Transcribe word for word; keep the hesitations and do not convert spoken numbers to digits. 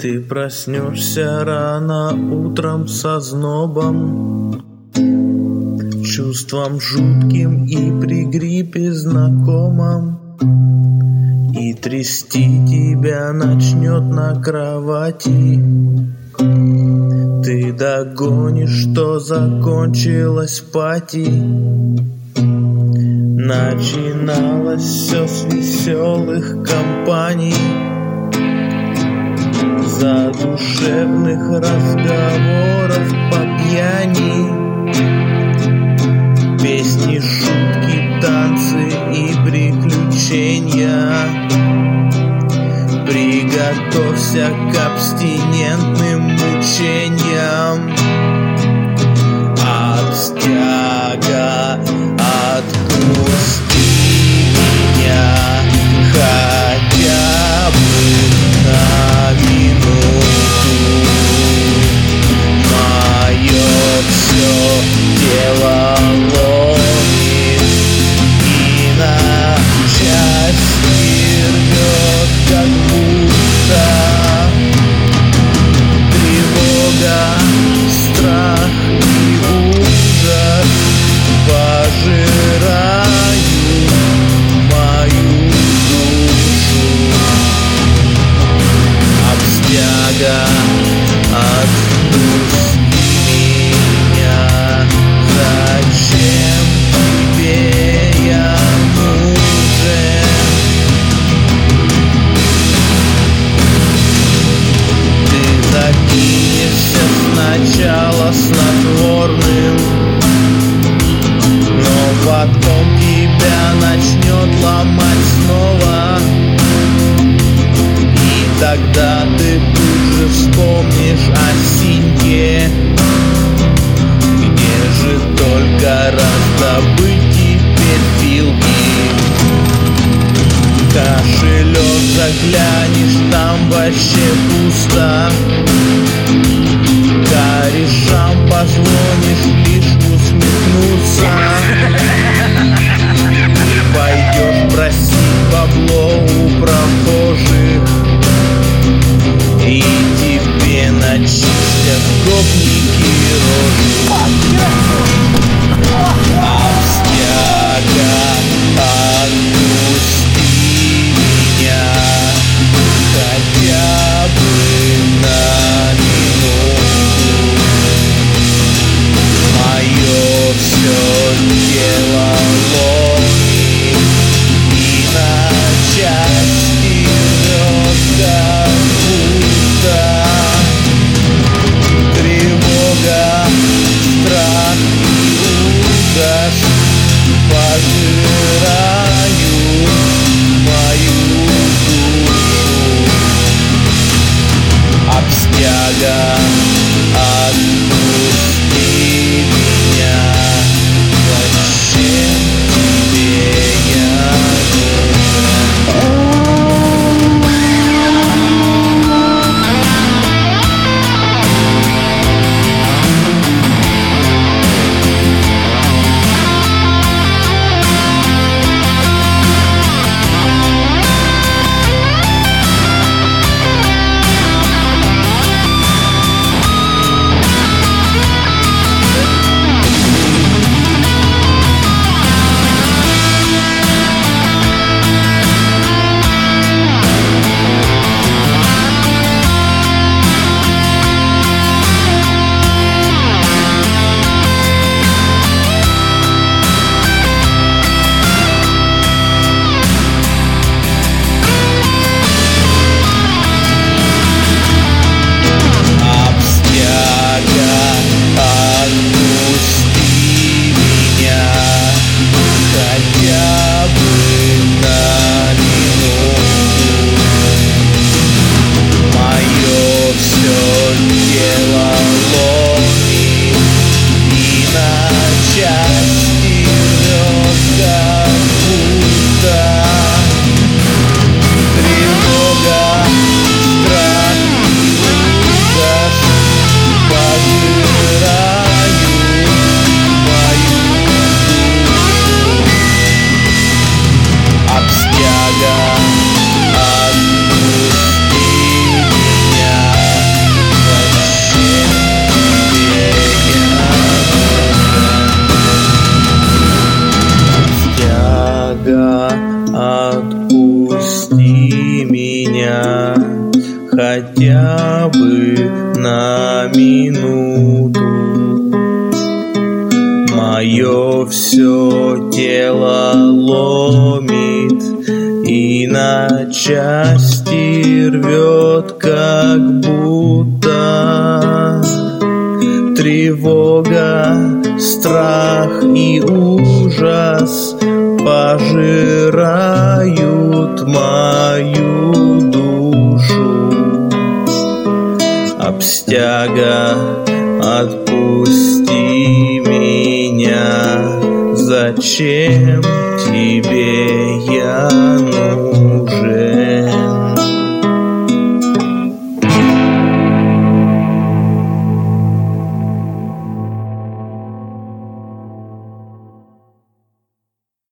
Ты проснешься рано утром со знобом, чувством жутким и при гриппе знакомым, и трясти тебя начнет на кровати. Ты догонишь, что закончилась пати. Начиналось все с веселых компаний, задушевных разговоров по пьяни, песни, шутки, танцы и приключения. Приготовься к абстинентным мучениям. Абстяга, отпусти меня хотя бы на минуту. Отпусти меня, зачем тебе я нужен? Ты закинешься сначала снотворным, но потом тебя начнет ломать снова, и тогда ты вспомнишь о синьке, где же только раздобыть теперь вилки. Кошелек заглянешь, там вообще пусто, корешам позвонишь лишь усмехнуться. Ты пойдешь просить бабло у прохожих, начистят гопники рожи. Абстяга, отпусти меня хотя бы на минуту. Мое все тело ломит, и на части рвет, как будто пожираю мою душу. Абстяга, отпусти меня, зачем тебе я нужен? хотя бы на минуту. Мое все тело ломит и на части рвет, как будто тревога, страх и ужас пожирают мою душу. Абстяга, отпусти меня, зачем тебе я?